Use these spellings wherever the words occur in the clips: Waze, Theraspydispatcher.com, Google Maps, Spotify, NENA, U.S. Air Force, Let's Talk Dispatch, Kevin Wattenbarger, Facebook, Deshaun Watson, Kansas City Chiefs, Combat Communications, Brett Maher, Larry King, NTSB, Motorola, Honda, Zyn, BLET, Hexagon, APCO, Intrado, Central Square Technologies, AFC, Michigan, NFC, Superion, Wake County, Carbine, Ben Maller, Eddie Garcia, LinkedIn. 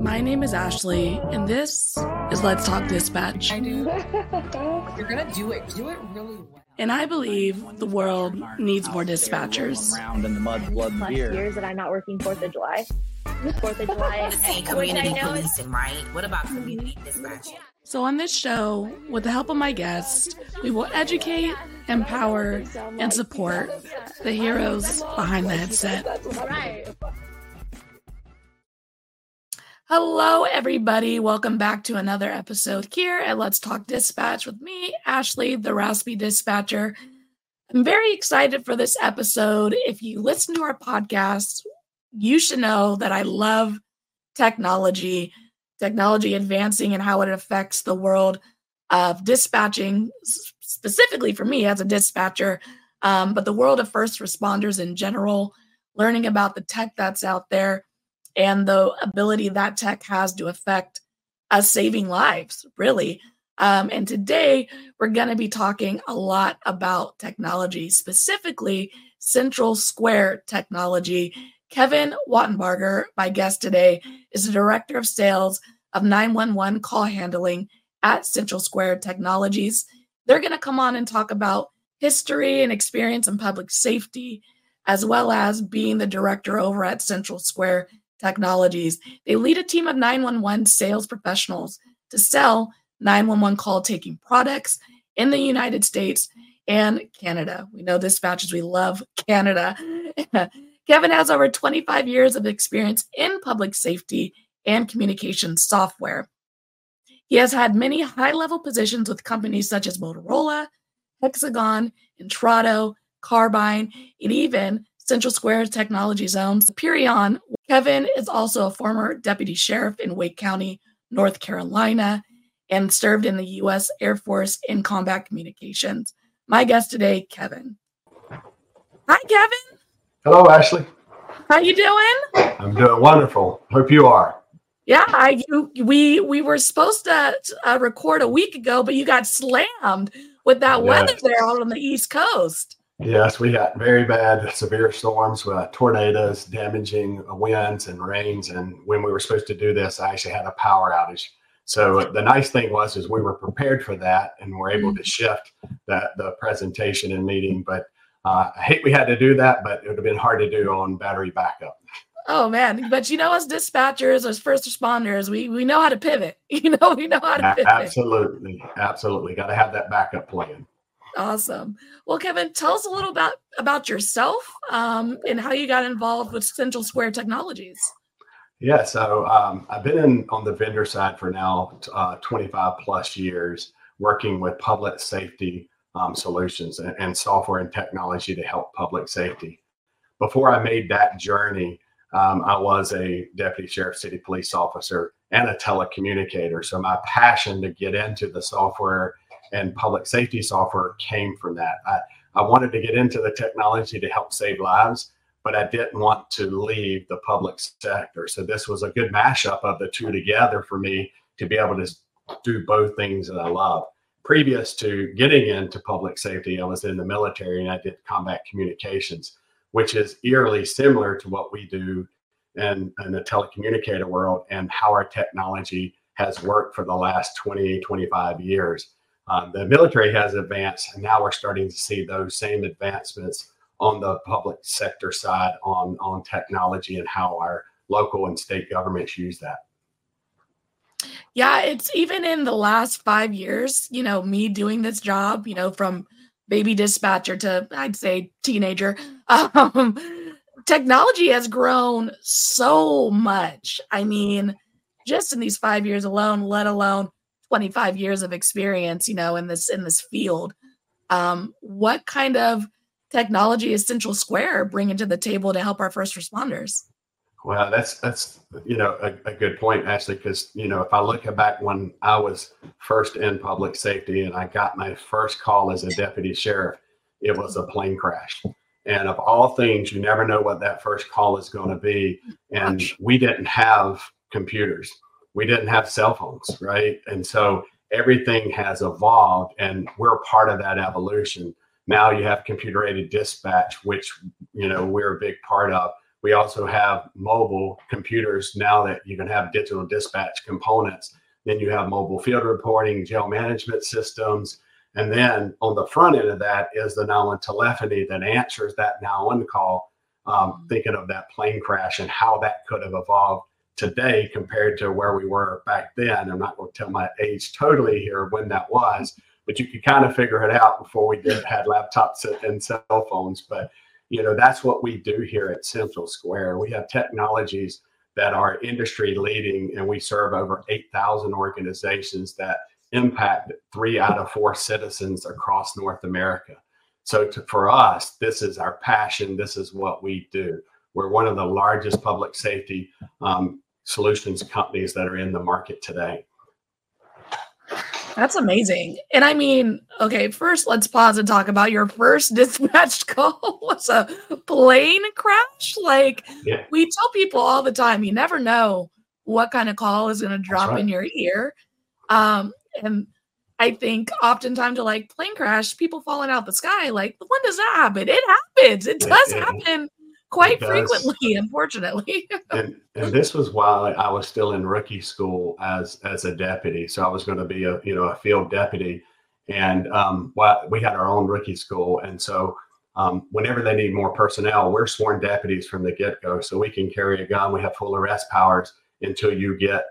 My name is Ashley, and this is Let's Talk Dispatch. I do. You're going to do it. Do it really well. And I believe the world needs more dispatchers. In the mud, blood, and beer. Years that I'm not working 4th of July. 4th of July. Hey, community policing, right? What about community dispatch? So on this show, with the help of my guests, we will educate, empower, and support the heroes behind the headset. Hello, everybody. Welcome back to another episode here at Let's Talk Dispatch with me, Ashley, Theraspydispatcher. I'm very excited for this episode. If you listen to our podcast, you should know that I love technology advancing and how it affects the world of dispatching, specifically for me as a dispatcher, but the world of first responders in general, learning about the tech that's out there, and the ability that tech has to affect us saving lives, really. And today, we're going to be talking a lot about technology, specifically Central Square Technology. Kevin Wattenbarger, my guest today, is the Director of Sales of 911 Call Handling at Central Square Technologies. They're going to come on and talk about history and experience in public safety, as well as being the director over at Central Square Technologies. They lead a team of 911 sales professionals to sell 911 call taking products in the United States and Canada. We know dispatchers, we love Canada. Kevin has over 25 years of experience in public safety and communication software. He has had many high-level positions with companies such as Motorola, Hexagon, Intrado, Carbine, and even Central Square Technologies' own Superion. Kevin is also a former deputy sheriff in Wake County, North Carolina, and served in the U.S. Air Force in Combat Communications. My guest today, Kevin. Hi, Kevin. Hello, Ashley. How you doing? I'm doing wonderful. Hope you are. Yeah, we were supposed to record a week ago, but you got slammed with that weather there out on the East Coast. Yes, we got very bad, severe storms with tornadoes, damaging winds and rains. And when we were supposed to do this, I actually had a power outage. So the nice thing was is we were prepared for that and were able to shift the presentation and meeting. But I hate we had to do that, but it would have been hard to do on battery backup. Oh, man. But, you know, as dispatchers, as first responders, we know how to pivot. You know, we know how to pivot. Absolutely. Absolutely. Got to have that backup plan. Awesome. Well, Kevin, tell us a little about yourself and how you got involved with Central Square Technologies. Yeah, so I've been on the vendor side for now 25 plus years working with public safety solutions and software and technology to help public safety. Before I made that journey, I was a deputy sheriff, city police officer, and a telecommunicator. So my passion to get into the software and public safety software came from that. I wanted to get into the technology to help save lives, but I didn't want to leave the public sector. So this was a good mashup of the two together for me to be able to do both things that I love. Previous to getting into public safety, I was in the military and I did combat communications, which is eerily similar to what we do in the telecommunicator world and how our technology has worked for the last 20, 25 years. The military has advanced, and now we're starting to see those same advancements on the public sector side on technology and how our local and state governments use that. Yeah, it's even in the last 5 years, you know, me doing this job, you know, from baby dispatcher to, I'd say, teenager, technology has grown so much. I mean, just in these 5 years alone, let alone 25 years of experience, you know, in this field. What kind of technology is Central Square bringing to the table to help our first responders? Well, that's you know, a good point, Ashley, because, you know, if I look back when I was first in public safety and I got my first call as a deputy sheriff, it was a plane crash. And of all things, you never know what that first call is going to be. And we didn't have computers. We didn't have cell phones, right? And so everything has evolved, and we're part of that evolution. Now you have computer-aided dispatch, which, you know, we're a big part of, We also have mobile computers now that you can have digital dispatch components. Then you have mobile field reporting, jail management systems. And then on the front end of that is the 911 telephony that answers that 911 call, thinking of that plane crash and how that could have evolved today compared to where we were back then. I'm not going to tell my age totally here when that was, but you could kind of figure it out before we had laptops and cell phones. But, you know, that's what we do here at Central Square. We have technologies that are industry leading, and we serve over 8,000 organizations that impact 3 out of 4 citizens across North America. So for us, this is our passion. This is what we do. We're one of the largest public safety solutions companies that are in the market today. That's amazing. And I mean, okay, first let's pause and talk about your first dispatched call was a plane crash. Like yeah. We tell people all the time, you never know what kind of call is going to drop in your ear. And I think oftentimes to like plane crash, people falling out the sky, like when does that happen? It happens. It does happen quite frequently, unfortunately. And this was while I was still in rookie school as a deputy. So I was going to be a field deputy, and we had our own rookie school. And so whenever they need more personnel, we're sworn deputies from the get-go. So we can carry a gun. We have full arrest powers until you get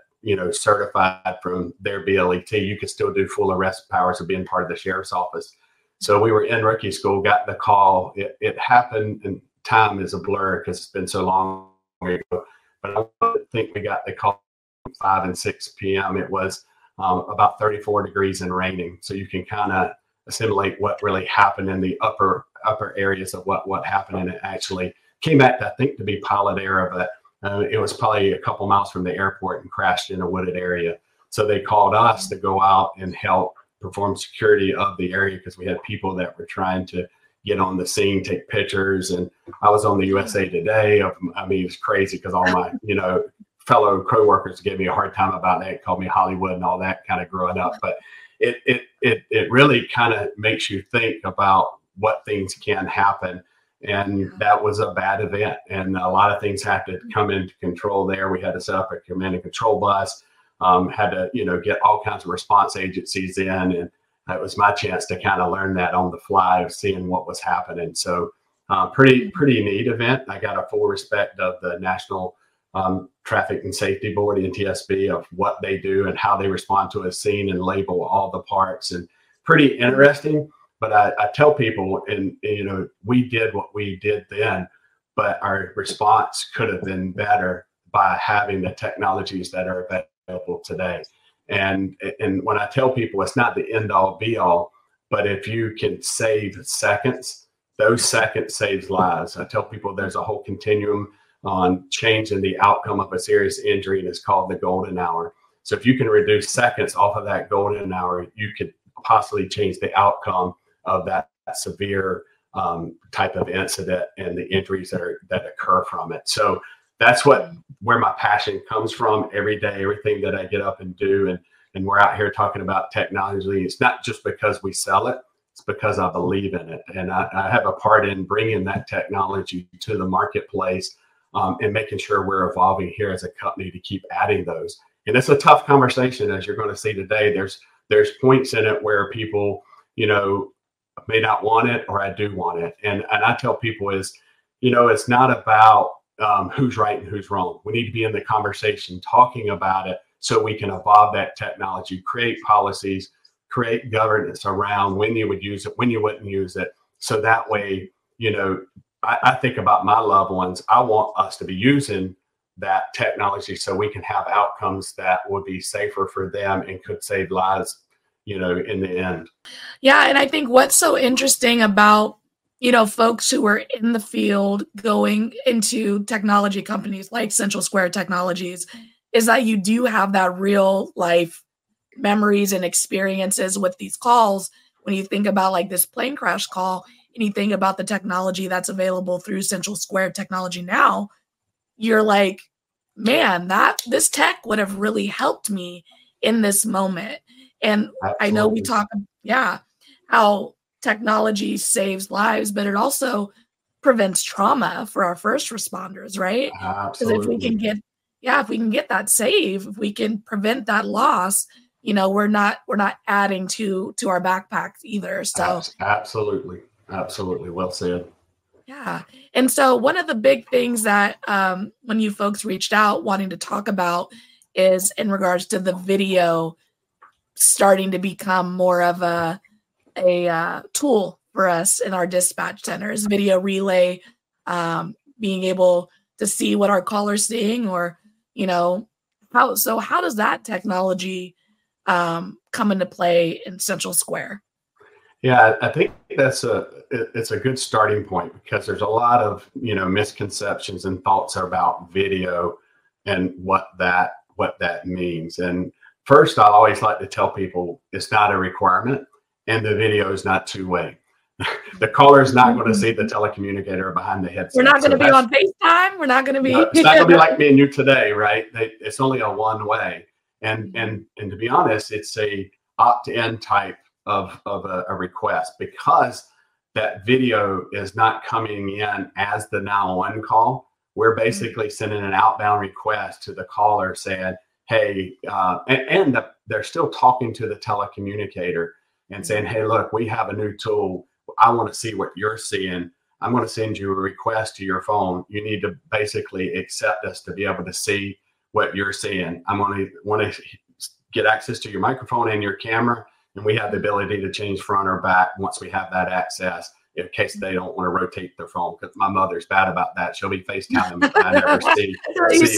certified from their BLET. You can still do full arrest powers of being part of the sheriff's office. So we were in rookie school, got the call. It happened, and time is a blur because it's been so long ago. But I think we got the call at 5 and 6 p.m. It was about 34 degrees and raining. So you can kind of assimilate what really happened in the upper areas of what happened. And it actually came back, I think, to be pilot error, but it was probably a couple miles from the airport and crashed in a wooded area. So they called us to go out and help perform security of the area because we had people that were trying to get on the scene, take pictures. And I was on the USA Today. I mean, it was crazy because all my, fellow coworkers gave me a hard time about that, called me Hollywood and all that kind of growing up. But it really kind of makes you think about what things can happen. And that was a bad event. And a lot of things had to come into control there. We had to set up a command and control bus, had to, get all kinds of response agencies in. And that was my chance to kind of learn that on the fly of seeing what was happening. So pretty neat event. I got a full respect of the National Traffic and Safety Board, NTSB, of what they do and how they respond to a scene and label all the parts. And pretty interesting. But I tell people, and we did what we did then, but our response could have been better by having the technologies that are available today. And when I tell people, it's not the end all be all, but if you can save seconds, those seconds saves lives. I tell people there's a whole continuum on changing the outcome of a serious injury, and it's called the golden hour. So if you can reduce seconds off of that golden hour, you could possibly change the outcome of that severe type of incident and the injuries that occur from it. So that's where my passion comes from every day, everything that I get up and do. And we're out here talking about technology. It's not just because we sell it, it's because I believe in it. And I have a part in bringing that technology to the marketplace and making sure we're evolving here as a company to keep adding those. And it's a tough conversation, as you're going to see today. There's points in it where people, may not want it, or I do want it. And I tell people is, it's not about who's right and who's wrong. We need to be in the conversation talking about it so we can evolve that technology, create policies, create governance around when you would use it, when you wouldn't use it. So that way, I think about my loved ones. I want us to be using that technology so we can have outcomes that would be safer for them and could save lives, in the end. Yeah. And I think what's so interesting about, folks who are in the field going into technology companies like Central Square Technologies is that you do have that real life memories and experiences with these calls. When you think about like this plane crash call and you think about the technology that's available through Central Square Technology now, you're like, man, this tech would have really helped me in this moment. And absolutely. I know we talk, how technology saves lives, but it also prevents trauma for our first responders, right? Absolutely. Because if we can get, if we can get that save, if we can prevent that loss, you know, we're not adding to our backpacks either. So absolutely. Absolutely. Well said. Yeah. And so one of the big things that when you folks reached out wanting to talk about is in regards to the video starting to become more of a tool for us in our dispatch centers, video relay, being able to see what our caller's seeing or, you know, how. So how does that technology come into play in Central Square? Yeah, I think it's a good starting point because there's a lot of, you know, misconceptions and thoughts about video and what that means. And first, I always like to tell people it's not a requirement, and the video is not two-way. The caller is not going to see the telecommunicator behind the headset. We're not going to be on FaceTime. We're not going to be. No, it's not going to be like me and you today, right? It's only a one-way, and to be honest, it's a opt-in type of a request because that video is not coming in as the 911 call. We're basically sending an outbound request to the caller saying, hey, they're still talking to the telecommunicator and saying, hey, look, we have a new tool. I want to see what you're seeing. I'm going to send you a request to your phone. You need to basically accept us to be able to see what you're seeing. I'm going to want to get access to your microphone and your camera. And we have the ability to change front or back once we have that access in case they don't want to rotate their phone. Because my mother's bad about that. She'll be FaceTiming me. I never see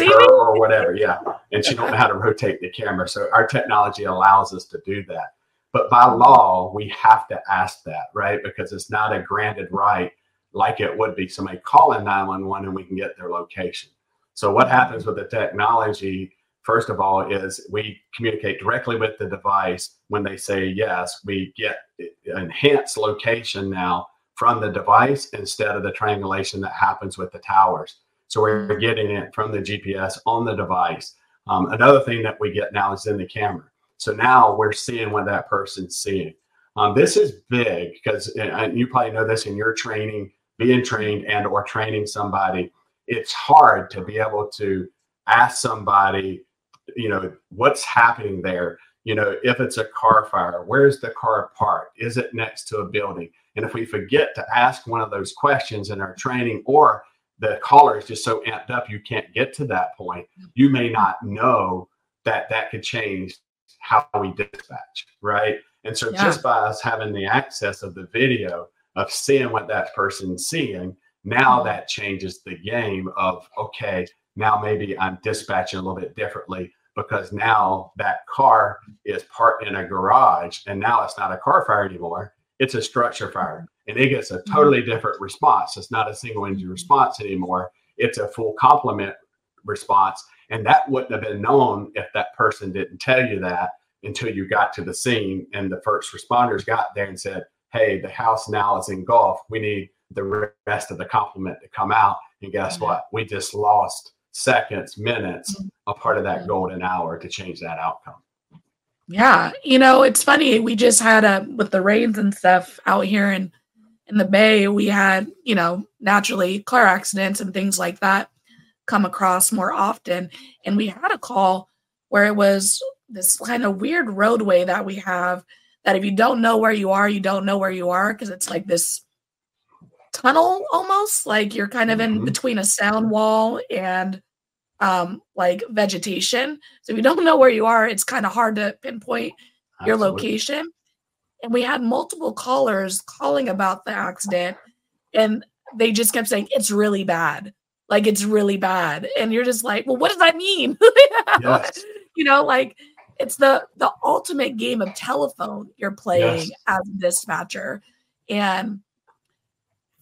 her or whatever. Yeah. And she don't know how to rotate the camera. So our technology allows us to do that. But by law, we have to ask that, right? Because it's not a granted right like it would be somebody calling 911 and we can get their location. So what happens with the technology, first of all, is we communicate directly with the device. When they say yes, we get enhanced location now from the device instead of the triangulation that happens with the towers. So we're getting it from the GPS on the device. Another thing that we get now is in the camera. So now we're seeing what that person's seeing. This is big because you probably know this in your training, being trained and or training somebody. It's hard to be able to ask somebody, you know, what's happening there? You know, if it's a car fire, where's the car parked? Is it next to a building? And if we forget to ask one of those questions in our training, or the caller is just so amped up, you can't get to that point, you may not know that that could change how we dispatch, right? And so just by us having the access of the video of seeing what that person's seeing, now that changes the game of, okay, now maybe I'm dispatching a little bit differently because now that car is parked in a garage and now it's not a car fire anymore. It's a structure fire and it gets a totally different response. It's not a single engine response anymore. It's a full complement response. And that wouldn't have been known if that person didn't tell you that until you got to the scene and the first responders got there and said, hey, the house now is engulfed. We need the rest of the complement to come out. And guess what? We just lost seconds, minutes, a part of that golden hour to change that outcome. Yeah. You know, it's funny. We just had with the rains and stuff out here in the Bay, we had, you know, naturally car accidents and things like that come across more often. And we had a call where it was this kind of weird roadway that we have that if you don't know where you are, you don't know where you are. Cause it's like this tunnel almost, like you're kind of in between a sound wall and like vegetation. So if you don't know where you are, it's kind of hard to pinpoint your location. And we had multiple callers calling about the accident and they just kept saying, it's really bad. Like, it's really bad. And you're just like, well, what does that mean? Yes. You know, like it's the ultimate game of telephone you're playing as a dispatcher. And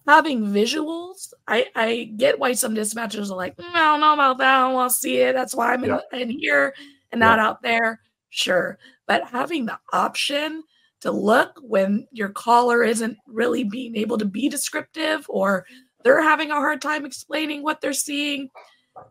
having visuals, I get why some dispatchers are like, I don't know about that. I don't want to see it. That's why I'm in here and not out there. Sure. But having the option to look when your caller isn't really being able to be descriptive or they're having a hard time explaining what they're seeing,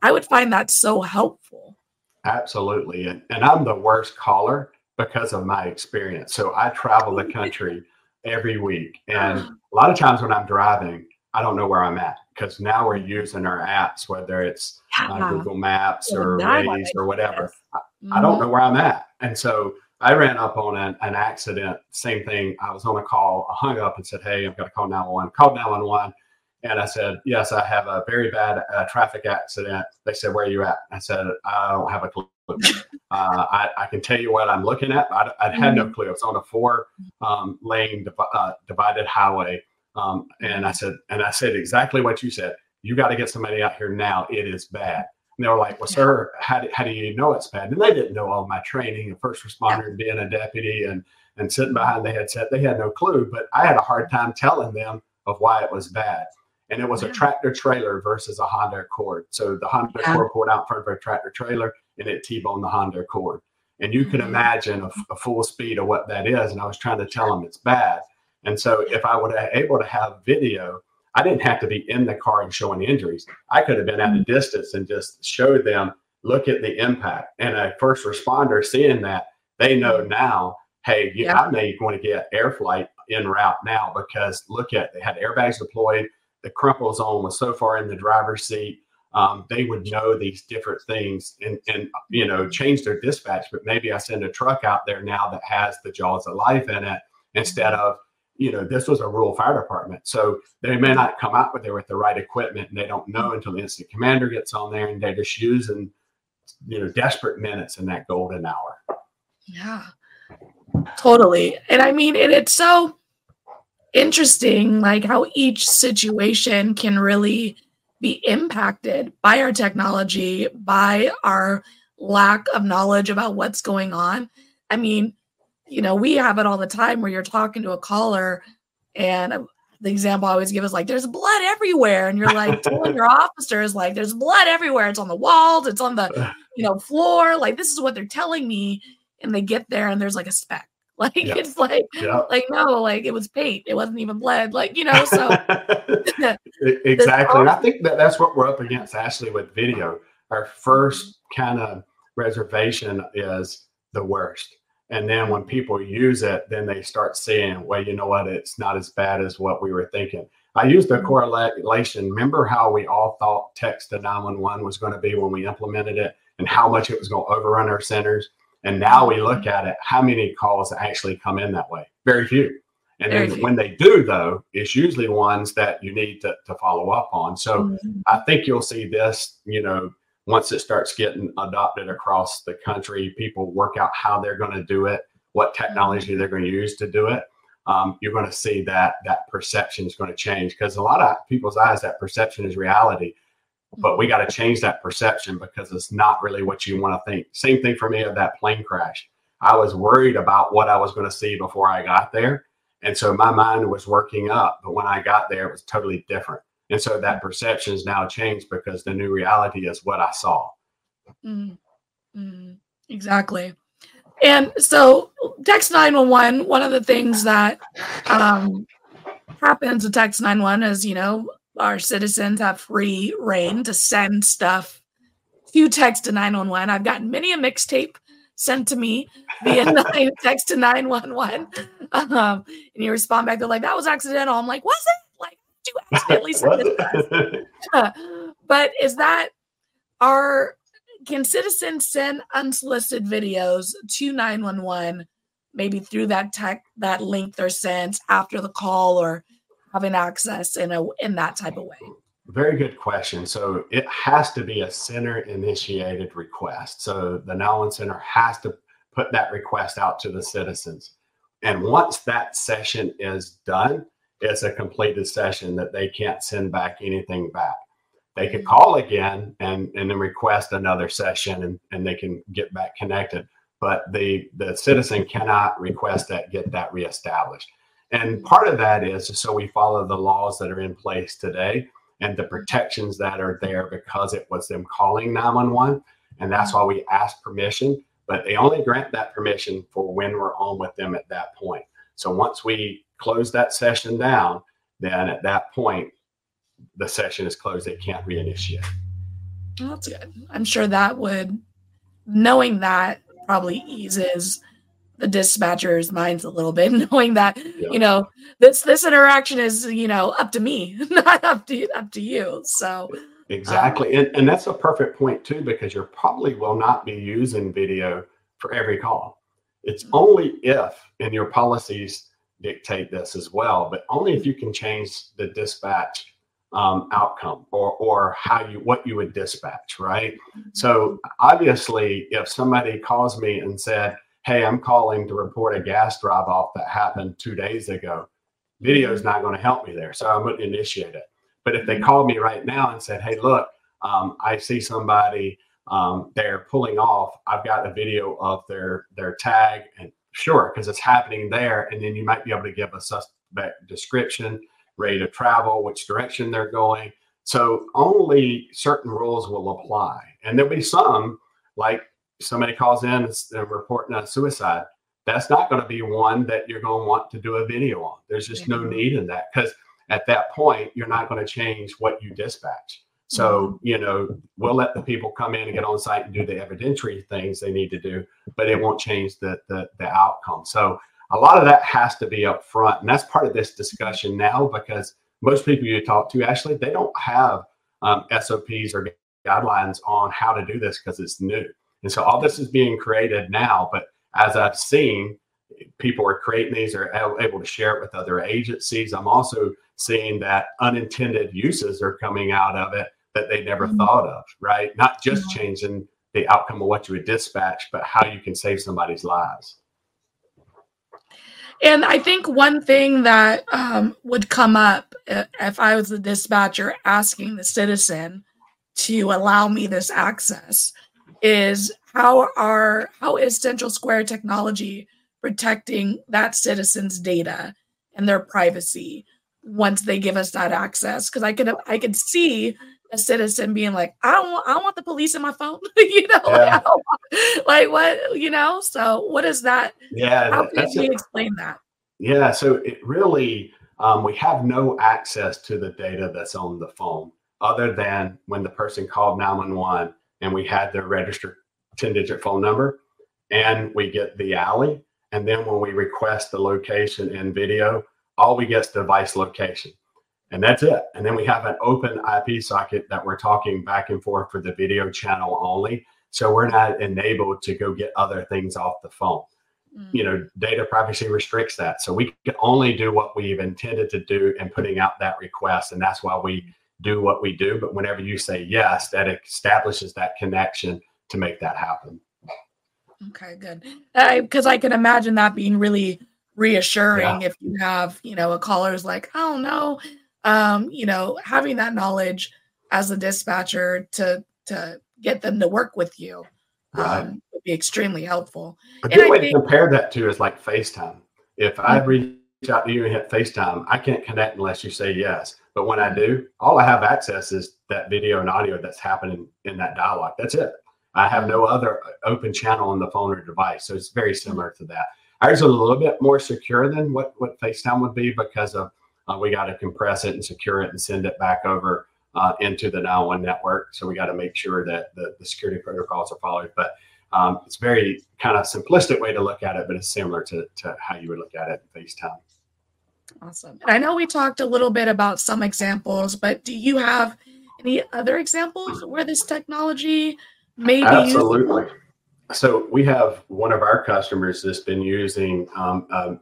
I would find that so helpful. Absolutely. And I'm the worst caller because of my experience. So I travel the country every week. And a lot of times when I'm driving, I don't know where I'm at, because now we're using our apps, whether it's Google Maps or Waze or whatever. I don't know where I'm at. And so I ran up on an accident. Same thing. I was on a call. I hung up and said, hey, I've got to call 911. Called 911. And I said, yes, I have a very bad traffic accident. They said, where are you at? I said, I don't have a clue. I can tell you what I'm looking at. I had no clue. It was on a 4-lane divided highway. And I said exactly what you said. You got to get somebody out here now. It is bad. And they were like, well, sir, how do you know it's bad? And they didn't know all my training and first responder and being a deputy and sitting behind the headset. They had no clue, but I had a hard time telling them of why it was bad. And it was a tractor trailer versus a Honda Accord. So the Honda Accord pulled out in front of a tractor trailer and it T-boned the Honda Accord. And you can imagine a full speed of what that is. And I was trying to tell them it's bad. And so if I were able to have video, I didn't have to be in the car and showing injuries. I could have been at a distance and just showed them, look at the impact. And a first responder seeing that, they know now, hey, I may want to get air flight en route now, because look at, they had airbags deployed. The crumple zone was so far in the driver's seat. They would know these different things and change their dispatch. But maybe I send a truck out there now that has the jaws of life in it instead of, this was a rural fire department. So they may not come out with the right equipment, and they don't know until the incident commander gets on there, and they're just using, desperate minutes in that golden hour. Yeah, totally. And I mean, and it's so interesting, like how each situation can really be impacted by our technology, by our lack of knowledge about what's going on. I mean, we have it all the time where you're talking to a caller, and the example I always give is like, there's blood everywhere. And you're like telling your officers, like, there's blood everywhere. It's on the walls. It's on the, floor. Like, this is what they're telling me. And they get there and there's like a speck. Like, it's like, like, no, like it was paint. It wasn't even blood. Like, so. Exactly. And I think that's what we're up against, Ashley, with video. Our first kind of reservation is the worst. And then when people use it, then they start seeing, well, it's not as bad as what we were thinking. I used the correlation. Remember how we all thought text to 911 was going to be when we implemented it, and how much it was going to overrun our centers. And now we look at it, how many calls actually come in that way? Very few. And then when they do, though, it's usually ones that you need to follow up on. So I think you'll see this, once it starts getting adopted across the country, people work out how they're going to do it, what technology they're going to use to do it. You're going to see that perception is going to change, because a lot of people's eyes, that perception is reality. But we got to change that perception, because it's not really what you want to think. Same thing for me of that plane crash. I was worried about what I was going to see before I got there. And so my mind was working up. But when I got there, it was totally different. And so that perception is now changed, because the new reality is what I saw. Mm-hmm. Exactly. And so text 911, one of the things that happens with text 911 is, our citizens have free reign to send stuff to text to 911. I've gotten many a mixtape sent to me via text to 911. And you respond back, they're like, that was accidental. I'm like, was it? Like, did you accidentally send this? But is that can citizens send unsolicited videos to 911, maybe through that that link they're sent after the call, or having access in that type of way? Very good question. So it has to be a center initiated request. So the 911 center has to put that request out to the citizens. And once that session is done, it's a completed session that they can't send back anything back. They could call again and then request another session and they can get back connected. But the citizen cannot request that, get that reestablished. And part of that is so we follow the laws that are in place today and the protections that are there, because it was them calling 911. And that's why we ask permission, but they only grant that permission for when we're on with them at that point. So once we close that session down, then at that point, the session is closed. They can't reinitiate. Well, that's good. I'm sure knowing that probably eases the dispatcher's minds a little bit, knowing that, you know, this interaction is, you know, up to me, not up to you. So exactly. And that's a perfect point too, because you probably will not be using video for every call. It's only if, and your policies dictate this as well, but only if you can change the dispatch outcome or how you, what you would dispatch, right? So obviously if somebody calls me and said, hey, I'm calling to report a gas drive off that happened 2 days ago, video is not going to help me there. So I wouldn't initiate it. But if they called me right now and said, hey, look, I see somebody, they're pulling off. I've got a video of their tag, and sure, because it's happening there. And then you might be able to give a suspect description, rate of travel, which direction they're going. So only certain rules will apply. And there'll be some, like somebody calls in and they're reporting a suicide. That's not going to be one that you're going to want to do a video on. There's just no need in that, because at that point, you're not going to change what you dispatch. So, you know, we'll let the people come in and get on site and do the evidentiary things they need to do, but it won't change the outcome. So a lot of that has to be up front. And that's part of this discussion now, because most people you talk to, Ashley, they don't have SOPs or guidelines on how to do this because it's new. And so all this is being created now. But as I've seen, people are creating these, are able to share it with other agencies. I'm also seeing that unintended uses are coming out of it that they never thought of, right? Not just changing the outcome of what you would dispatch, but how you can save somebody's lives. And I think one thing that would come up if I was the dispatcher asking the citizen to allow me this access is how is Central Square Technology protecting that citizen's data and their privacy once they give us that access? Because I could see a citizen being like, I don't want the police in my phone, you know, what, you know. So what is that? Yeah, how can you explain that? Yeah, so it really we have no access to the data that's on the phone other than when the person called 911 and we had their registered 10-digit phone number, and we get the alley, and then when we request the location and video, all we get is device location. And that's it. And then we have an open IP socket that we're talking back and forth for the video channel only. So we're not enabled to go get other things off the phone. You know, data privacy restricts that. So we can only do what we've intended to do in putting out that request. And that's why we do what we do. But whenever you say yes, that establishes that connection to make that happen. Okay, good. Because I can imagine that being really reassuring if you have, you know, a caller's like, I don't know, you know, having that knowledge as a dispatcher to get them to work with you would be extremely helpful. A good way to compare that to is like FaceTime. If I reach out to you and hit FaceTime, I can't connect unless you say yes. But when I do, all I have access is that video and audio that's happening in that dialogue. That's it. I have no other open channel on the phone or device. So it's very similar to that. Ours is a little bit more secure than what FaceTime would be because of we got to compress it and secure it and send it back over into the 911 network. So we got to make sure that the security protocols are followed. But it's very kind of simplistic way to look at it, but it's similar to how you would look at it in FaceTime. Awesome. And I know we talked a little bit about some examples, but do you have any other examples where this technology may be used? Absolutely. So we have one of our customers that's been using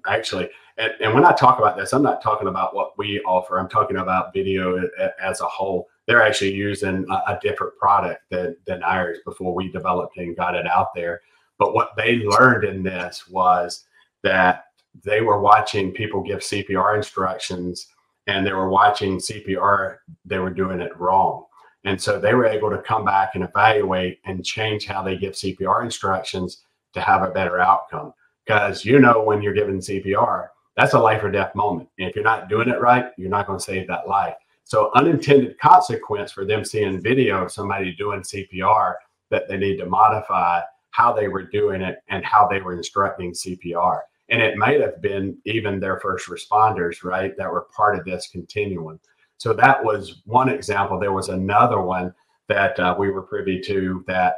actually, and when I talk about this, I'm not talking about what we offer. I'm talking about video as a whole. They're actually using a different product than ours before we developed and got it out there. But what they learned in this was that they were watching people give CPR instructions, and they were watching CPR. They were doing it wrong. And so they were able to come back and evaluate and change how they give CPR instructions to have a better outcome. Because, you know, when you're giving CPR, that's a life or death moment. And if you're not doing it right, you're not going to save that life. So unintended consequence for them seeing video of somebody doing CPR that they need to modify how they were doing it and how they were instructing CPR. And it might have been even their first responders, right, that were part of this continuum. So that was one example. There was another one that we were privy to that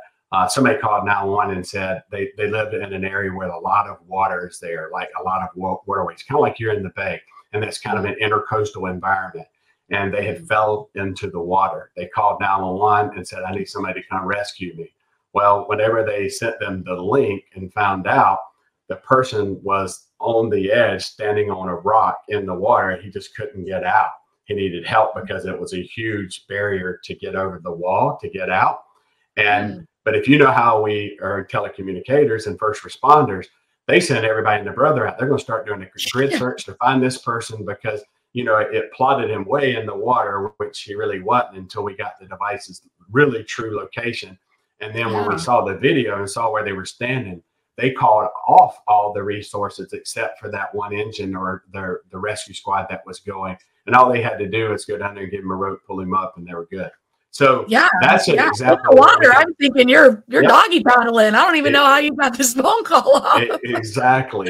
Somebody called 911 and said they lived in an area where a lot of water is there, like a lot of waterways, kind of like you're in the bay, and that's kind of an intercoastal environment. And they had fell into the water. They called 911 and said, I need somebody to come rescue me. Well, whenever they sent them the link and found out, the person was on the edge, standing on a rock in the water. He just couldn't get out. He needed help because it was a huge barrier to get over the wall, to get out. And but if you know how we are telecommunicators and first responders, they send everybody and their brother out. They're going to start doing a grid search to find this person because, you know, it plotted him way in the water, which he really wasn't until we got the device's really true location. And then when we saw the video and saw where they were standing, they called off all the resources except for that one engine or the rescue squad that was going. And all they had to do is go down there and give him a rope, pull him up, and they were good. So that's an example. In the water, I'm thinking you're doggy paddling. I don't even know how you got this phone call off. Exactly.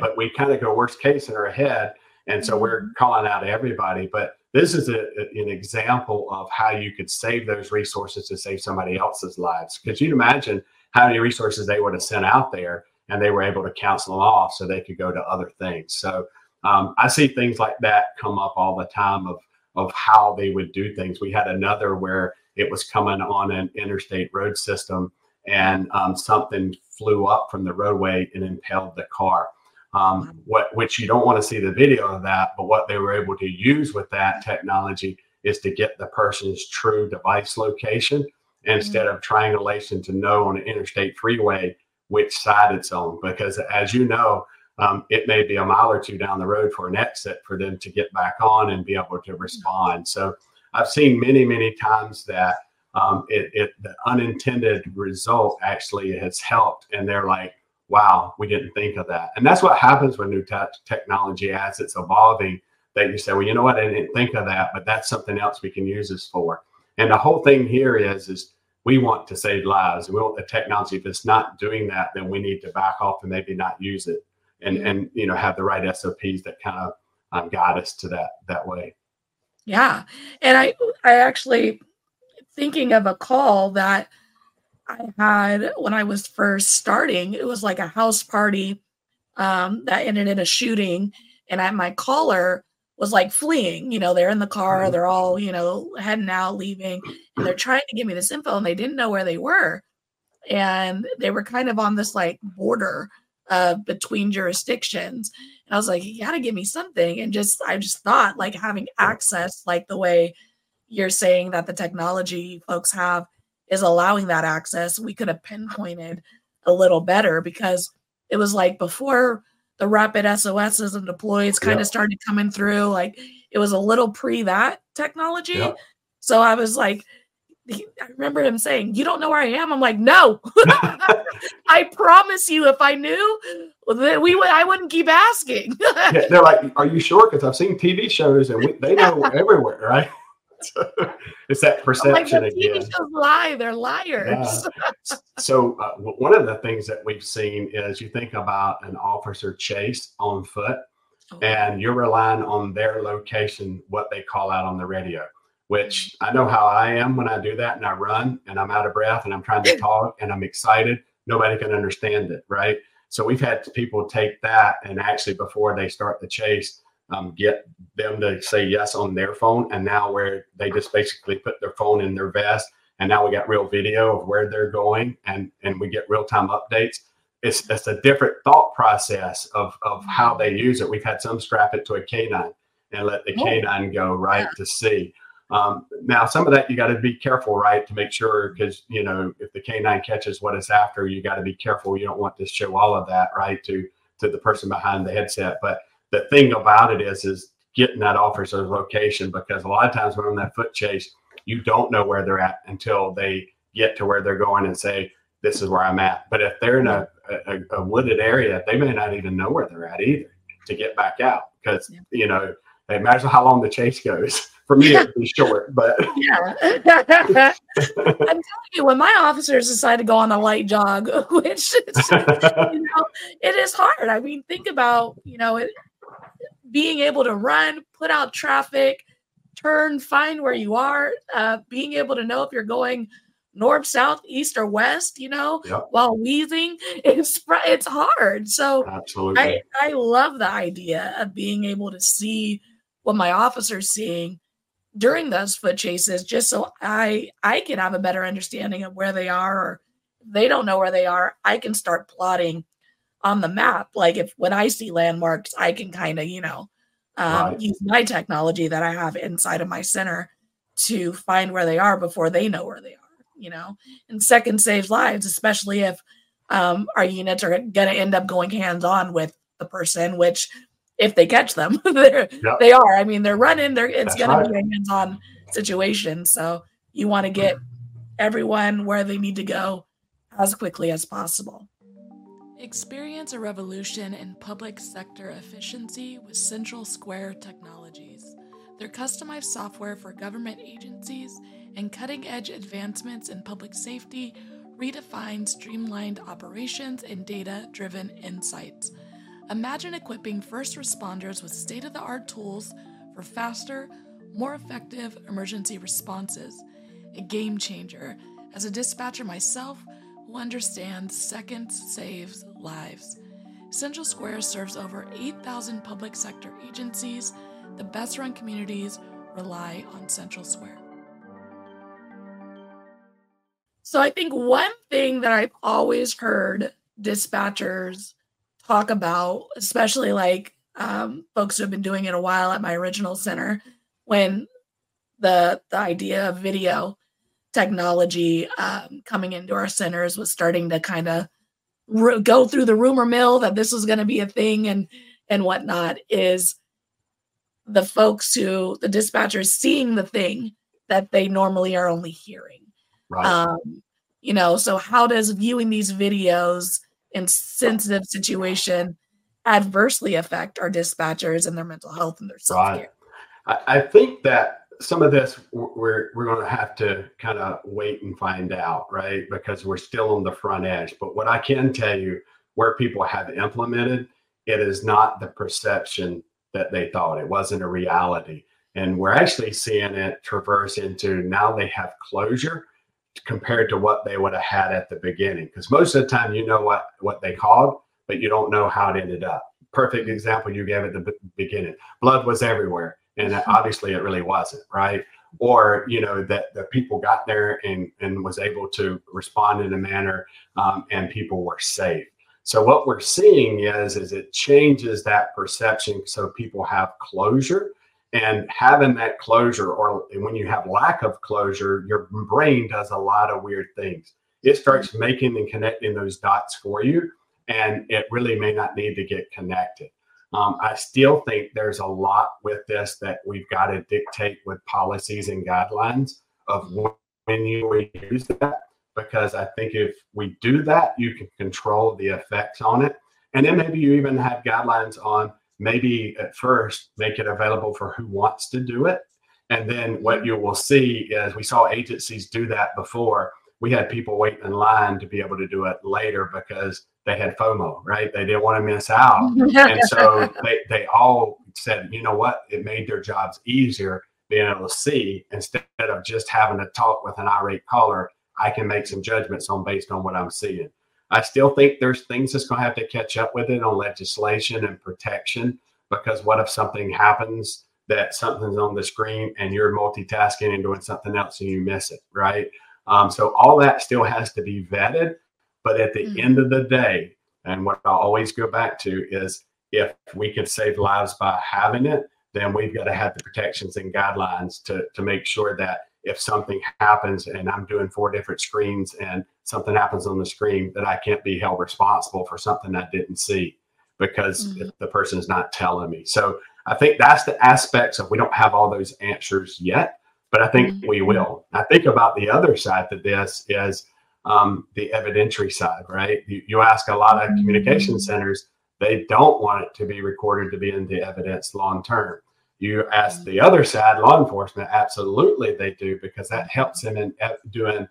But we kind of go worst case in our head. And so we're calling out everybody. But this is an example of how you could save those resources to save somebody else's lives. Because you'd imagine how many resources they would have sent out there, and they were able to cancel them off so they could go to other things. So I see things like that come up all the time of how they would do things. We had another where it was coming on an interstate road system and something flew up from the roadway and impaled the car, which you don't want to see the video of that, but what they were able to use with that technology is to get the person's true device location instead of triangulation to know on an interstate freeway which side it's on. Because as you know, it may be a mile or two down the road for an exit for them to get back on and be able to respond. So I've seen many, many times that the unintended result actually has helped. And they're like, wow, we didn't think of that. And that's what happens with new technology as it's evolving, that you say, well, you know what? I didn't think of that, but that's something else we can use this for. And the whole thing here is we want to save lives. We want the technology. If it's not doing that, then we need to back off and maybe not use it. And you know, have the right SOPs that kind of guide us to that way. Yeah. And I actually thinking of a call that I had when I was first starting. It was like a house party that ended in a shooting. And my caller was like fleeing. You know, they're in the car. They're all, you know, heading out, leaving. And they're trying to give me this info and they didn't know where they were. And they were kind of on this like border between jurisdictions. And I was like, you gotta give me something. And I just thought like having access, like the way you're saying that the technology folks have is allowing that access, we could have pinpointed a little better, because it was like before the rapid SOSs and deploys kind of started coming through, like it was a little pre that technology. So I was like, I remember him saying, you don't know where I am. I'm like, no, I promise you, if I knew, I wouldn't keep asking. Yeah, they're like, are you sure? Because I've seen TV shows and they know everywhere, right? So it's that perception again. TV shows lie. They're liars. Yeah. So one of the things that we've seen is you think about an officer chase on foot and you're relying on their location, what they call out on the radio. Which I know how I am when I do that and I run and I'm out of breath and I'm trying to talk and I'm excited. Nobody can understand it, right? So we've had people take that and actually before they start the chase, get them to say yes on their phone. And now where they just basically put their phone in their vest and now we got real video of where they're going and we get real-time updates. It's a different thought process of how they use it. We've had some strap it to a canine and let the canine go, right, to see. Now, some of that you got to be careful, right, to make sure, because, you know, if the canine catches what it's after, you got to be careful. You don't want to show all of that, right, to the person behind the headset. But the thing about it is getting that officer's location, because a lot of times when on that foot chase, you don't know where they're at until they get to where they're going and say, this is where I'm at. But if they're in a wooded area, they may not even know where they're at either to get back out, because, you know, it matters how long the chase goes. For me, it would be short, but I'm telling you, when my officers decide to go on a light jog, which is, you know, it is hard. I mean, think about, you know, being able to run, put out traffic, turn, find where you are, being able to know if you're going north, south, east, or west, you know, while weaving, it's hard. So I love the idea of being able to see what my officer's seeing during those foot chases, just so I can have a better understanding of where they are, or if they don't know where they are, I can start plotting on the map. Like when I see landmarks, I can kind of, you know, use my technology that I have inside of my center to find where they are before they know where they are, you know. And second saves lives, especially if our units are going to end up going hands-on with the person, which if they catch them, they are. I mean, they're running. It's going to be a hands-on situation. So you want to get everyone where they need to go as quickly as possible. Experience a revolution in public sector efficiency with Central Square Technologies. Their customized software for government agencies and cutting-edge advancements in public safety redefine streamlined operations and data-driven insights. Imagine equipping first responders with state-of-the-art tools for faster, more effective emergency responses. A game changer. As a dispatcher myself, who understands seconds saves lives. Central Square serves over 8,000 public sector agencies. The best-run communities rely on Central Square. So I think one thing that I've always heard dispatchers talk about, especially like folks who have been doing it a while at my original center, when the idea of video technology coming into our centers was starting to kind of go through the rumor mill that this was going to be a thing and whatnot, is the folks who, the dispatchers seeing the thing that they normally are only hearing. Right. You know, so how does viewing these videos in sensitive situation adversely affect our dispatchers and their mental health and their self-care? Right. I think that some of this we're going to have to kind of wait and find out, right? Because we're still on the front edge. But what I can tell you, where people have implemented, it is not the perception that they thought. It wasn't a reality. And we're actually seeing it traverse into now they have closure compared to what they would have had at the beginning. Because most of the time, you know what they called, but you don't know how it ended up. Perfect example you gave at the beginning. Blood was everywhere. And obviously it really wasn't, right? Or, you know, that the people got there and was able to respond in a manner and people were safe. So what we're seeing is it changes that perception, so people have closure. And having that closure, or when you have lack of closure, your brain does a lot of weird things. It starts making and connecting those dots for you, and it really may not need to get connected. I still think there's a lot with this that we've got to dictate with policies and guidelines of when you use that, because I think if we do that, you can control the effects on it. And then maybe you even have guidelines on, maybe at first make it available for who wants to do it. And then what you will see is, we saw agencies do that before. We had people waiting in line to be able to do it later because they had FOMO, right? They didn't want to miss out. And so they all said, you know what? It made their jobs easier being able to see, instead of just having to talk with an irate caller. I can make some judgments based on what I'm seeing. I still think there's things that's going to have to catch up with it on legislation and protection, because what if something happens that something's on the screen and you're multitasking and doing something else and you miss it, right? So all that still has to be vetted. But at the end of the day, and what I always go back to is, if we could save lives by having it, then we've got to have the protections and guidelines to make sure that if something happens and I'm doing 4 different screens and something happens on the screen, that I can't be held responsible for something I didn't see because the person's not telling me. So I think that's the aspects of, we don't have all those answers yet, but I think we will. I think about the other side to this is the evidentiary side, right? You ask a lot of communication centers, they don't want it to be recorded to be in the evidence long term. You ask the other side, law enforcement, absolutely they do, because that helps them in doing,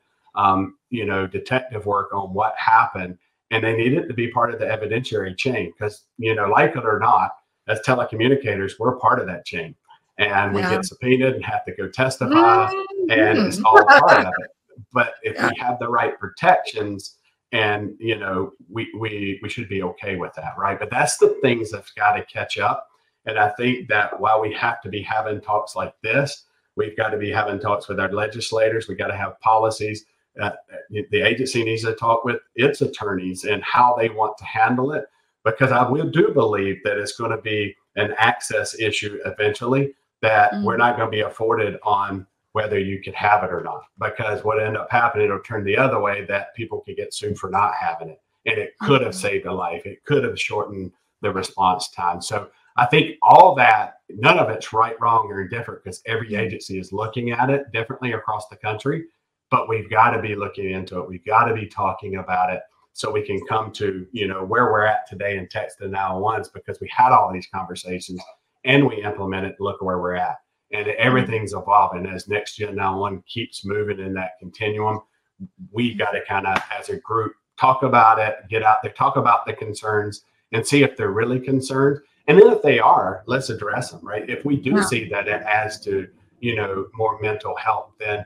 you know, detective work on what happened. And they need it to be part of the evidentiary chain because, you know, like it or not, as telecommunicators, we're part of that chain. And we get subpoenaed and have to go testify, and it's all part of it. But if we have the right protections, and you know, we should be okay with that, right? But that's the things that's got to catch up. And I think that while we have to be having talks like this, we've got to be having talks with our legislators. We got to have policies. The agency needs to talk with its attorneys and how they want to handle it, because I will do believe that it's going to be an access issue eventually that we're not going to be afforded on whether you could have it or not, because what ended up happening, it'll turn the other way that people could get sued for not having it. And it could have saved a life. It could have shortened the response time. So I think all that, none of it's right, wrong, or indifferent, because every agency is looking at it differently across the country, but we've got to be looking into it. We've got to be talking about it so we can come to, you know, where we're at today in text and now ones, because we had all these conversations and we implemented, look where we're at. And everything's evolving as Next Gen 911 keeps moving in that continuum. We got to kind of, as a group, talk about it, get out there, talk about the concerns, and see if they're really concerned. And then if they are, let's address them, right? If we do see that it adds to, you know, more mental health, then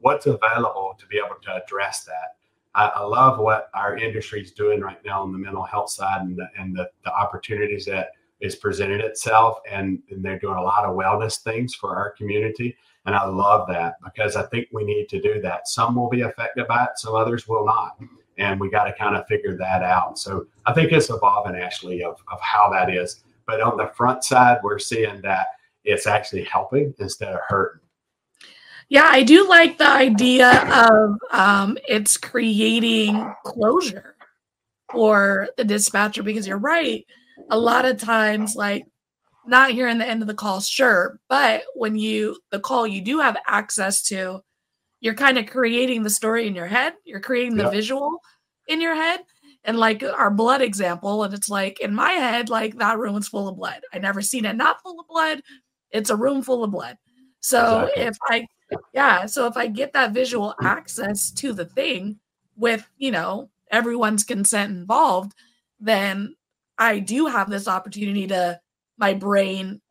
what's available to be able to address that? I love what our industry is doing right now on the mental health side, and the opportunities that is presented itself, and they're doing a lot of wellness things for our community. And I love that, because I think we need to do that. Some will be affected by it, some others will not. And we got to kind of figure that out. So I think it's evolving, actually, of how that is. But on the front side, we're seeing that it's actually helping instead of hurting. Yeah, I do like the idea of it's creating closure for the dispatcher, because you're right. A lot of times, like, not hearing the end of the call, sure. But when the call you do have access to, you're kind of creating the story in your head. You're creating the visual in your head. And like our blood example, and it's like in my head, like that room is full of blood. I never seen it not full of blood. It's a room full of blood. So if I get that visual access to the thing with, you know, everyone's consent involved, then I do have this opportunity to, my brain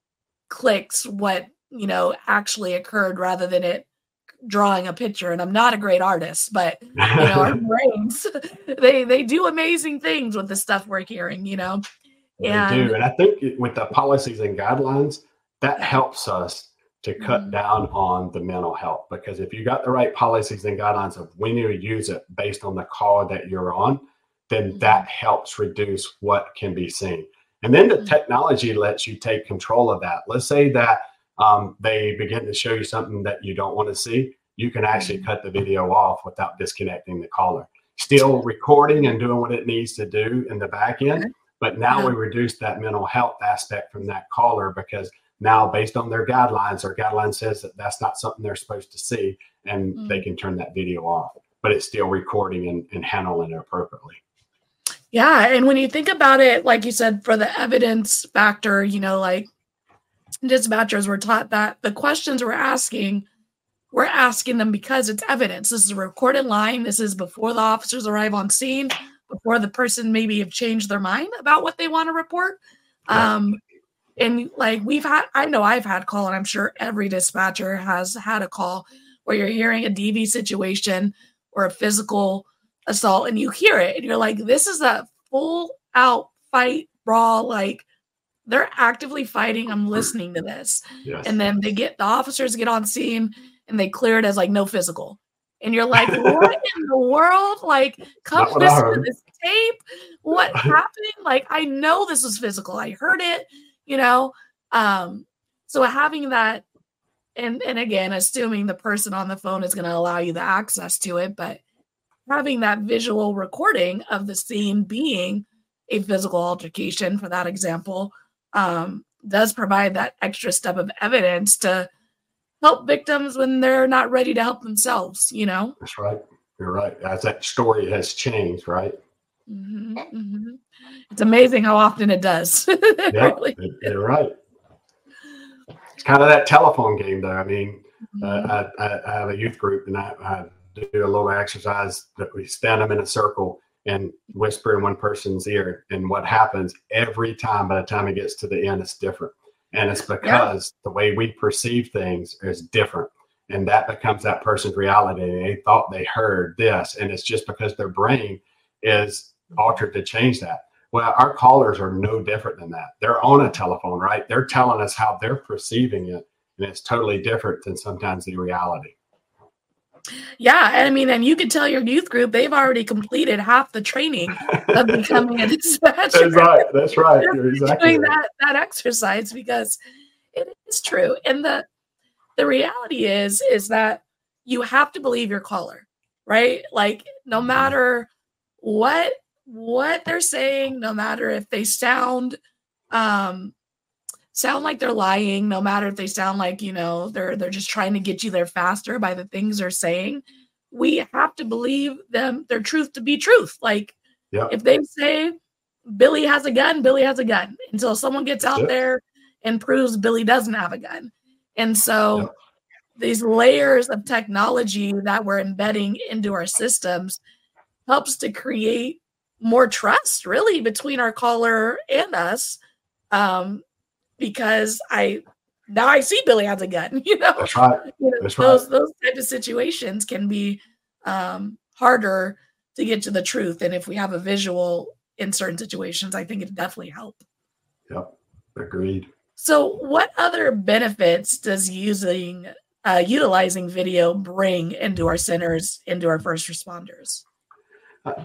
clicks what, you know, actually occurred rather than it drawing a picture. And I'm not a great artist, but you know, our brains, they do amazing things with the stuff we're hearing, you know. They do. And I think with the policies and guidelines, that helps us to cut down on the mental health, because if you got the right policies and guidelines of when you use it based on the call that you're on, then that helps reduce what can be seen. And then the technology lets you take control of that. Let's say that they begin to show you something that you don't want to see. You can actually cut the video off without disconnecting the caller. Still recording and doing what it needs to do in the back end. But now we reduce that mental health aspect from that caller, because now based on their guidelines, our guideline says that that's not something they're supposed to see, and they can turn that video off. But it's still recording and handling it appropriately. Yeah. And when you think about it, like you said, for the evidence factor, you know, like dispatchers were taught that the questions we're asking them because it's evidence. This is a recorded line. This is before the officers arrive on scene, before the person maybe have changed their mind about what they want to report. And like I've had call, and I'm sure every dispatcher has had a call where you're hearing a DV situation or a physical assault, and you hear it and you're like, this is a full out fight, raw, like they're actively fighting. I'm listening to this. Yes. And then the officers get on scene and they clear it as like no physical. And you're like, what in the world? Like, come listen to this tape. What happened? Like, I know this was physical. I heard it, you know? So having that, and again, assuming the person on the phone is going to allow you the access to it, but having that visual recording of the scene being a physical altercation, for that example, does provide that extra step of evidence to help victims when they're not ready to help themselves, you know? That's right. You're right. As that story has changed, right? Mm-hmm, mm-hmm. It's amazing how often it does. You're right. It's kind of that telephone game, though. I mean, I have a youth group, and I do a little exercise that we stand them in a circle and whisper in one person's ear. And what happens every time, by the time it gets to the end, it's different. And it's because the way we perceive things is different. And that becomes that person's reality. They thought they heard this, and it's just because their brain is altered to change that. Well, our callers are no different than that. They're on a telephone, right? They're telling us how they're perceiving it, and it's totally different than sometimes the reality. Yeah, I mean, and you can tell your youth group, they've already completed half the training of becoming a dispatcher. That's right, that's right. You're exactly doing right. That exercise, because it is true. And the reality is that you have to believe your caller, right? Like, no matter what they're saying, no matter if they sound like they're lying, no matter if they sound like, you know, they're just trying to get you there faster by the things they're saying, we have to believe them, their truth to be truth. Like, yeah. If they say Billy has a gun, Billy has a gun, until someone gets out there and proves Billy doesn't have a gun. And so these layers of technology that we're embedding into our systems helps to create more trust, really, between our caller and us, because I see Billy has a gun. You know, that's right. That's those types of situations can be harder to get to the truth, and if we have a visual in certain situations, I think it definitely helps. Yep, agreed. So, what other benefits does utilizing video bring into our centers, into our first responders?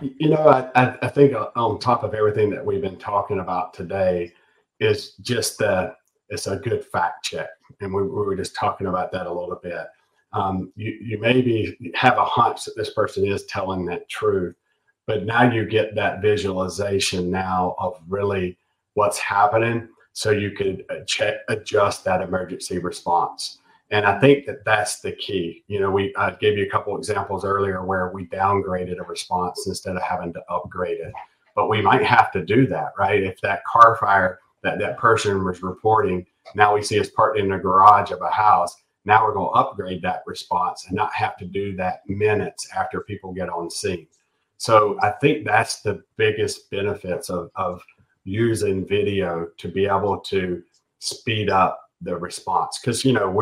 You know, I think on top of everything that we've been talking about today is just that it's a good fact check. And we were just talking about that a little bit. You maybe have a hunch that this person is telling that truth, but now you get that visualization now of really what's happening, so you could adjust that emergency response. And I think that that's the key. You know, I gave you a couple examples earlier where we downgraded a response instead of having to upgrade it. But we might have to do that, right? If that car fire that person was reporting, now we see it's parked in the garage of a house. Now we're going to upgrade that response and not have to do that minutes after people get on scene. So I think that's the biggest benefits of using video to be able to speed up the response, because, you know,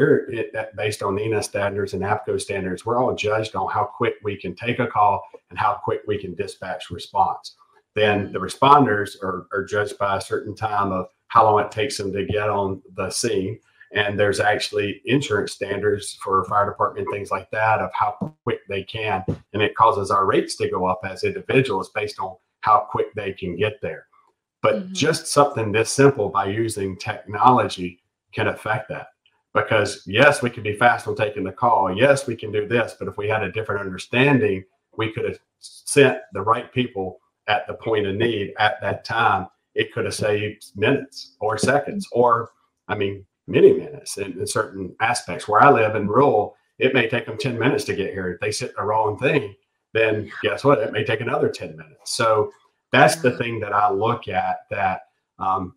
based on NENA standards and APCO standards, we're all judged on how quick we can take a call and how quick we can dispatch response. Then the responders are judged by a certain time of how long it takes them to get on the scene. And there's actually insurance standards for fire department, things like that, of how quick they can. And it causes our rates to go up as individuals based on how quick they can get there. But just something this simple by using technology can affect that, because yes, we can be fast on taking the call. Yes, we can do this, but if we had a different understanding, we could have sent the right people at the point of need at that time. It could have saved minutes or seconds, or I mean, many minutes in certain aspects. Where I live in rural, it may take them 10 minutes to get here. If they sit the wrong thing, then guess what? It may take another 10 minutes. So that's the thing that I look at, that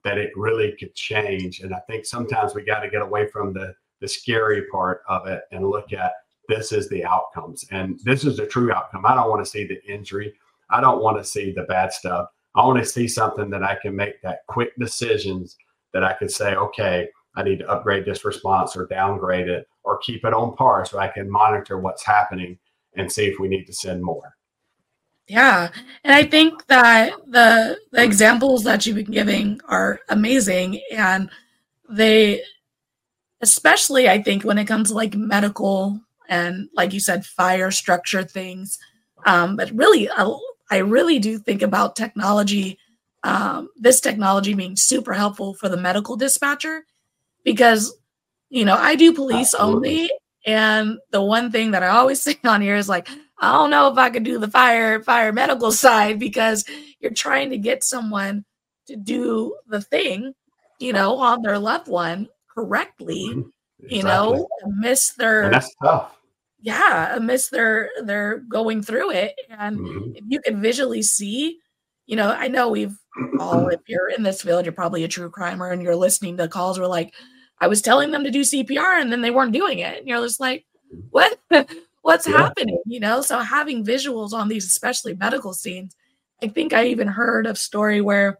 it really could change. And I think sometimes we got to get away from the scary part of it and look at this is the outcomes. And this is the true outcome. I don't want to see the injury. I don't want to see the bad stuff. I want to see something that I can make that quick decisions that I can say, okay, I need to upgrade this response or downgrade it or keep it on par so I can monitor what's happening and see if we need to send more. Yeah. And I think that the examples that you've been giving are amazing. And they, especially I think when it comes to like medical and like you said, fire structure things, but really, I really do think about technology, this technology being super helpful for the medical dispatcher, because, you know, I do police only. And the one thing that I always say on here is like, I don't know if I could do the fire medical side, because you're trying to get someone to do the thing, you know, on their loved one correctly, you know, amidst their, and that's tough. Yeah, amidst their going through it. And if you can visually see, you know, I know we've all, if you're in this field, you're probably a true crimer and you're listening to calls where like, I was telling them to do CPR and then they weren't doing it. And you're just like, what's happening? You know, so having visuals on these, especially medical scenes, I think I even heard a story where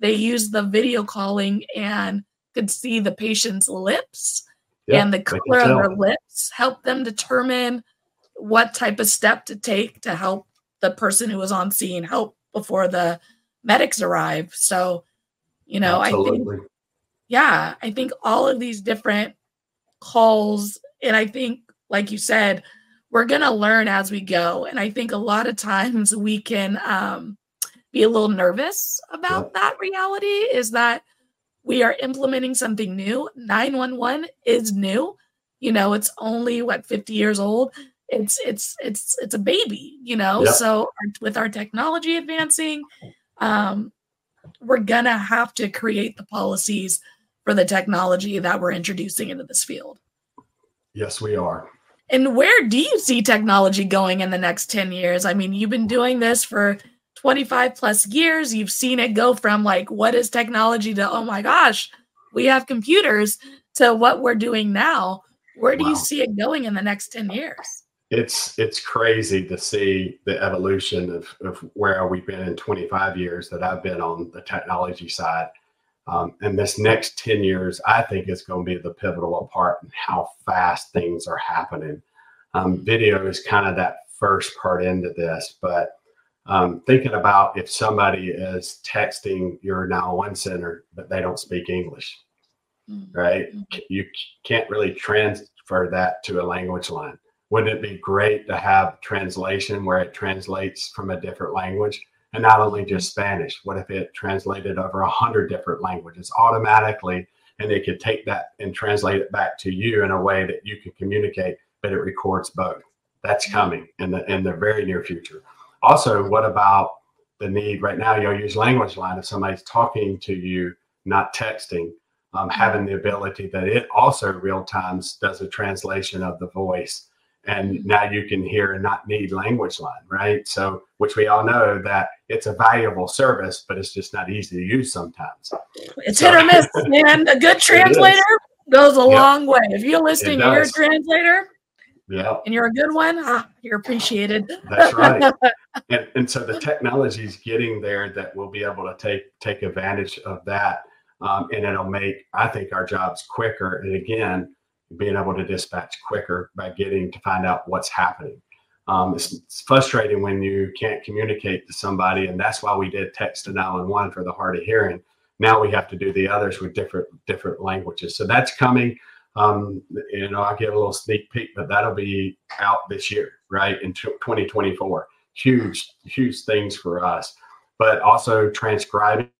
they used the video calling and could see the patient's lips And the color of their lips helped them determine what type of step to take to help the person who was on scene help before the medics arrive. So, you know, I think, I think all of these different calls, and I think, like you said, we're going to learn as we go. And I think a lot of times we can be a little nervous about that reality, is that we are implementing something new. 911 is new. You know, it's only 50 years old. It's a baby, you know? Yeah. So with our technology advancing, we're going to have to create the policies for the technology that we're introducing into this field. Yes, we are. And where do you see technology going in the next 10 years? I mean, you've been doing this for 25 plus years. You've seen it go from like, what is technology, to, oh my gosh, we have computers, to what we're doing now. Where do you see it going in the next 10 years? It's crazy to see the evolution of where we've been in 25 years that I've been on the technology side. And this next 10 years, I think, is going to be the pivotal part in how fast things are happening. Video is kind of that first part into this, but thinking about if somebody is texting your 911 center, but they don't speak English, right? You can't really transfer that to a language line. Wouldn't it be great to have translation where it translates from a different language? And not only just Spanish, what if it translated over 100 different languages automatically, and it could take that and translate it back to you in a way that you can communicate, but it records both? That's coming in the very near future. Also, what about the need right now? You'll use language line if somebody's talking to you, not texting, having the ability that it also real time does a translation of the voice. And now you can hear and not need language line, right? So, which we all know that it's a valuable service, but it's just not easy to use sometimes. It's hit or miss, man. A good translator goes a long way. If you're listening to your translator and you're a good one, you're appreciated. That's right. And so the technology is getting there that we'll be able to take advantage of that. And it'll make, I think, our jobs quicker. And again, being able to dispatch quicker by getting to find out what's happening. It's frustrating when you can't communicate to somebody, and that's why we did text to 911 for the hard of hearing. Now we have to do the others with different languages. So that's coming. I'll give a little sneak peek, but that'll be out this year, right, in 2024. Huge things for us, but also transcribing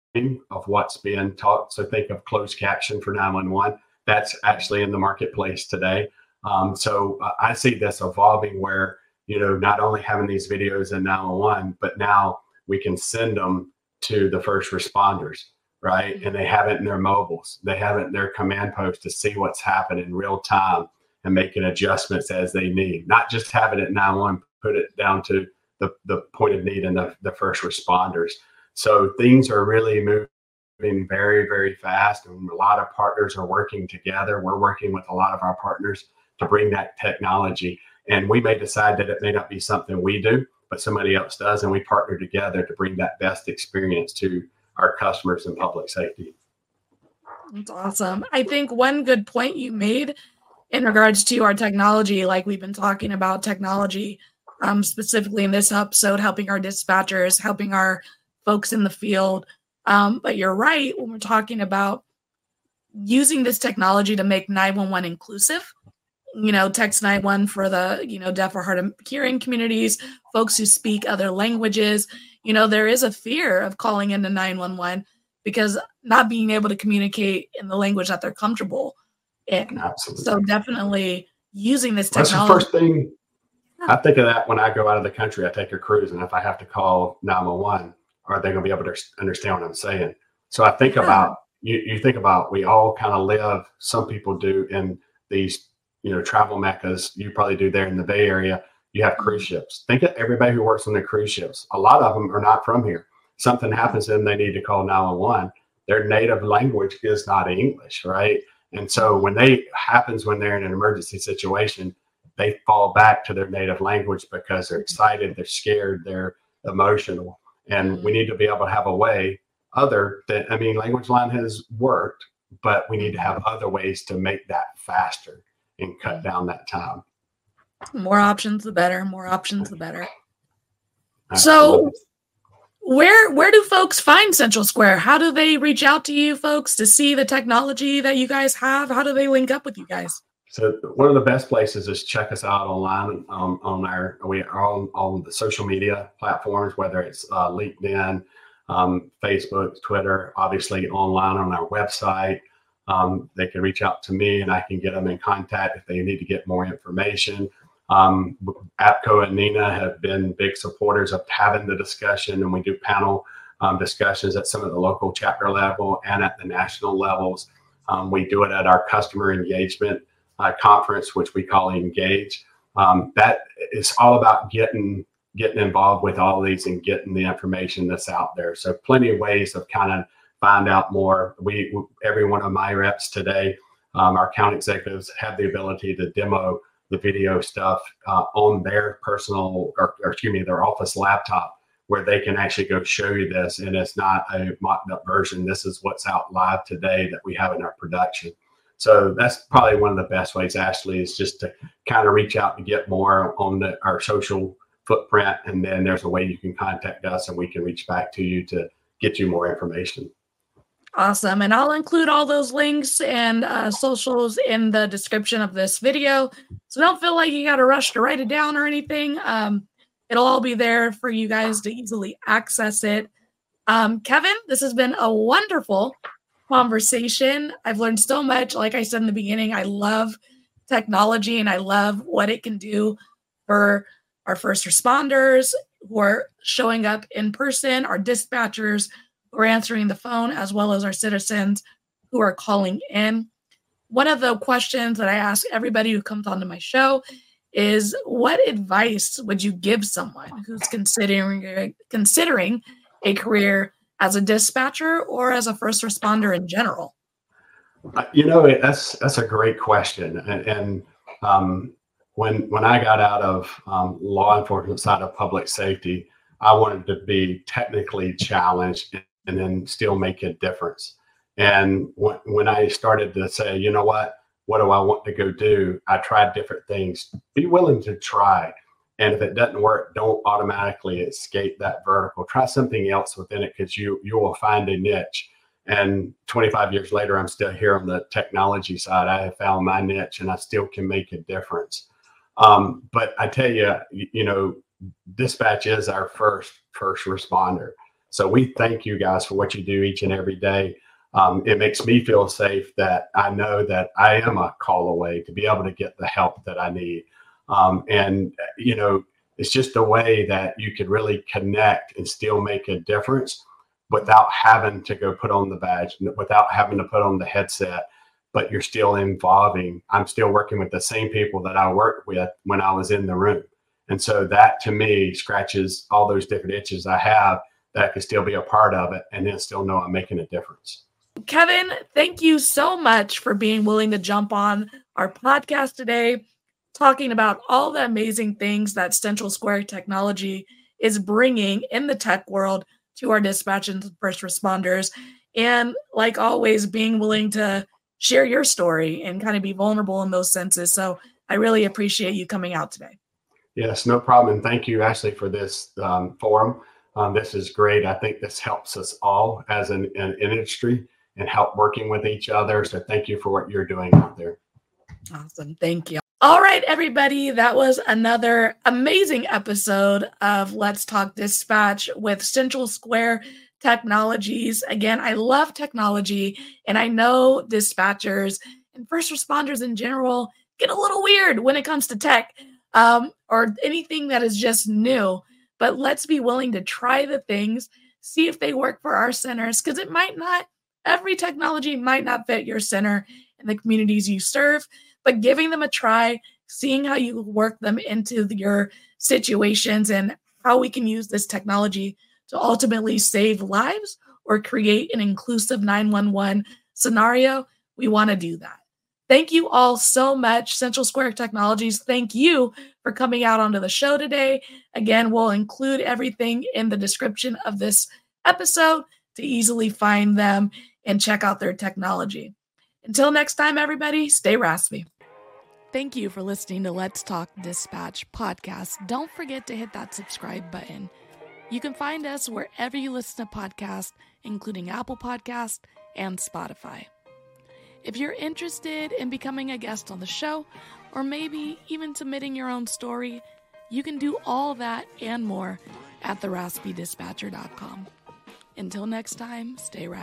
of what's being taught. So think of closed caption for 911. That's actually in the marketplace today. So I see this evolving where, you know, not only having these videos in 911, but now we can send them to the first responders, right? And they have it in their mobiles. They have it in their command post to see what's happening in real time and making adjustments as they need. Not just have it at 911, put it down to the point of need and the first responders. So things are really moving very, very fast, and a lot of partners are working together. We're working with a lot of our partners to bring that technology, and we may decide that it may not be something we do, but somebody else does, and we partner together to bring that best experience to our customers in public safety. That's awesome. I think one good point you made in regards to our technology, like we've been talking about technology, specifically in this episode, helping our dispatchers, helping our folks in the field. But you're right when we're talking about using this technology to make 911 inclusive, you know, text 911 for the, you know, deaf or hard of hearing communities, folks who speak other languages. You know, there is a fear of calling into 911 because not being able to communicate in the language that they're comfortable in. Absolutely. So definitely using this technology. That's the first thing. I think of that when I go out of the country, I take a cruise, and if I have to call 911, are they going to be able to understand what I'm saying? So I think about, you think about, we all kind of live, some people do in these, you know, travel meccas. You probably do there in the Bay Area. You have cruise ships. Think of everybody who works on the cruise ships. A lot of them are not from here. Something happens to them, they need to call 911. Their native language is not English, right? And so when they're in an emergency situation, they fall back to their native language because they're excited, they're scared, they're emotional. And we need to be able to have a way other than, I mean, language line has worked, but we need to have other ways to make that faster and cut down that time. More options, the better. More options, the better. So where do folks find Central Square? How do they reach out to you folks to see the technology that you guys have? How do they link up with you guys? So one of the best places is check us out online. We are on the social media platforms, whether it's LinkedIn, Facebook, Twitter, obviously online on our website. They can reach out to me and I can get them in contact if they need to get more information. APCO and NENA have been big supporters of having the discussion, and we do panel discussions at some of the local chapter level and at the national levels. We do it at our customer engagement conference, which we call Engage. That is all about getting involved with all these and getting the information that's out there. So plenty of ways of kind of find out more. Every one of my reps today, our county executives have the ability to demo the video stuff on their personal, their office laptop, where they can actually go show you this. And it's not a mocked up version. This is what's out live today that we have in our production. So that's probably one of the best ways, Ashley, is just to kind of reach out and get more on our social footprint. And then there's a way you can contact us and we can reach back to you to get you more information. Awesome. And I'll include all those links and socials in the description of this video. So don't feel like you got to rush to write it down or anything. It'll all be there for you guys to easily access it. Kevin, this has been a wonderful conversation. I've learned so much. Like I said in the beginning, I love technology and I love what it can do for our first responders who are showing up in person, our dispatchers, we're answering the phone, as well as our citizens who are calling in. One of the questions that I ask everybody who comes onto my show is, what advice would you give someone who's considering a career as a dispatcher or as a first responder in general? That's a great question. And when I got out of law enforcement side of public safety, I wanted to be technically challenged and then still make a difference. And when I started to say, you know what do I want to go do? I tried different things. Be willing to try. And if it doesn't work, don't automatically escape that vertical. Try something else within it, because you will find a niche. And 25 years later, I'm still here on the technology side. I have found my niche and I still can make a difference. But I tell you, dispatch is our first responder. So we thank you guys for what you do each and every day. It makes me feel safe that I know that I am a call away to be able to get the help that I need. It's just a way that you can really connect and still make a difference without having to go put on the badge, without having to put on the headset, but you're still involving. I'm still working with the same people that I worked with when I was in the room. And so that, to me, scratches all those different itches I have that I can still be a part of it and then still know I'm making a difference. Kevin, thank you so much for being willing to jump on our podcast today, talking about all the amazing things that Central Square Technology is bringing in the tech world to our dispatch and first responders. And like always, being willing to share your story and kind of be vulnerable in those senses. So I really appreciate you coming out today. Yes, no problem. And thank you, Ashley, for this forum. This is great. I think this helps us all as an industry and help working with each other. So thank you for what you're doing out there. Awesome. Thank you. All right, everybody. That was another amazing episode of Let's Talk Dispatch with Central Square Technologies. Again, I love technology, and I know dispatchers and first responders in general get a little weird when it comes to tech. Or anything that is just new, but let's be willing to try the things, see if they work for our centers, because it might not, every technology might not fit your center and the communities you serve, but giving them a try, seeing how you work them into your situations and how we can use this technology to ultimately save lives or create an inclusive 911 scenario. We want to do that. Thank you all so much. Central Square Technologies, thank you for coming out onto the show today. Again, we'll include everything in the description of this episode to easily find them and check out their technology. Until next time, everybody, stay raspy. Thank you for listening to Let's Talk Dispatch podcast. Don't forget to hit that subscribe button. You can find us wherever you listen to podcasts, including Apple Podcasts and Spotify. If you're interested in becoming a guest on the show, or maybe even submitting your own story, you can do all that and more at Theraspydispatcher.com. Until next time, stay raspy.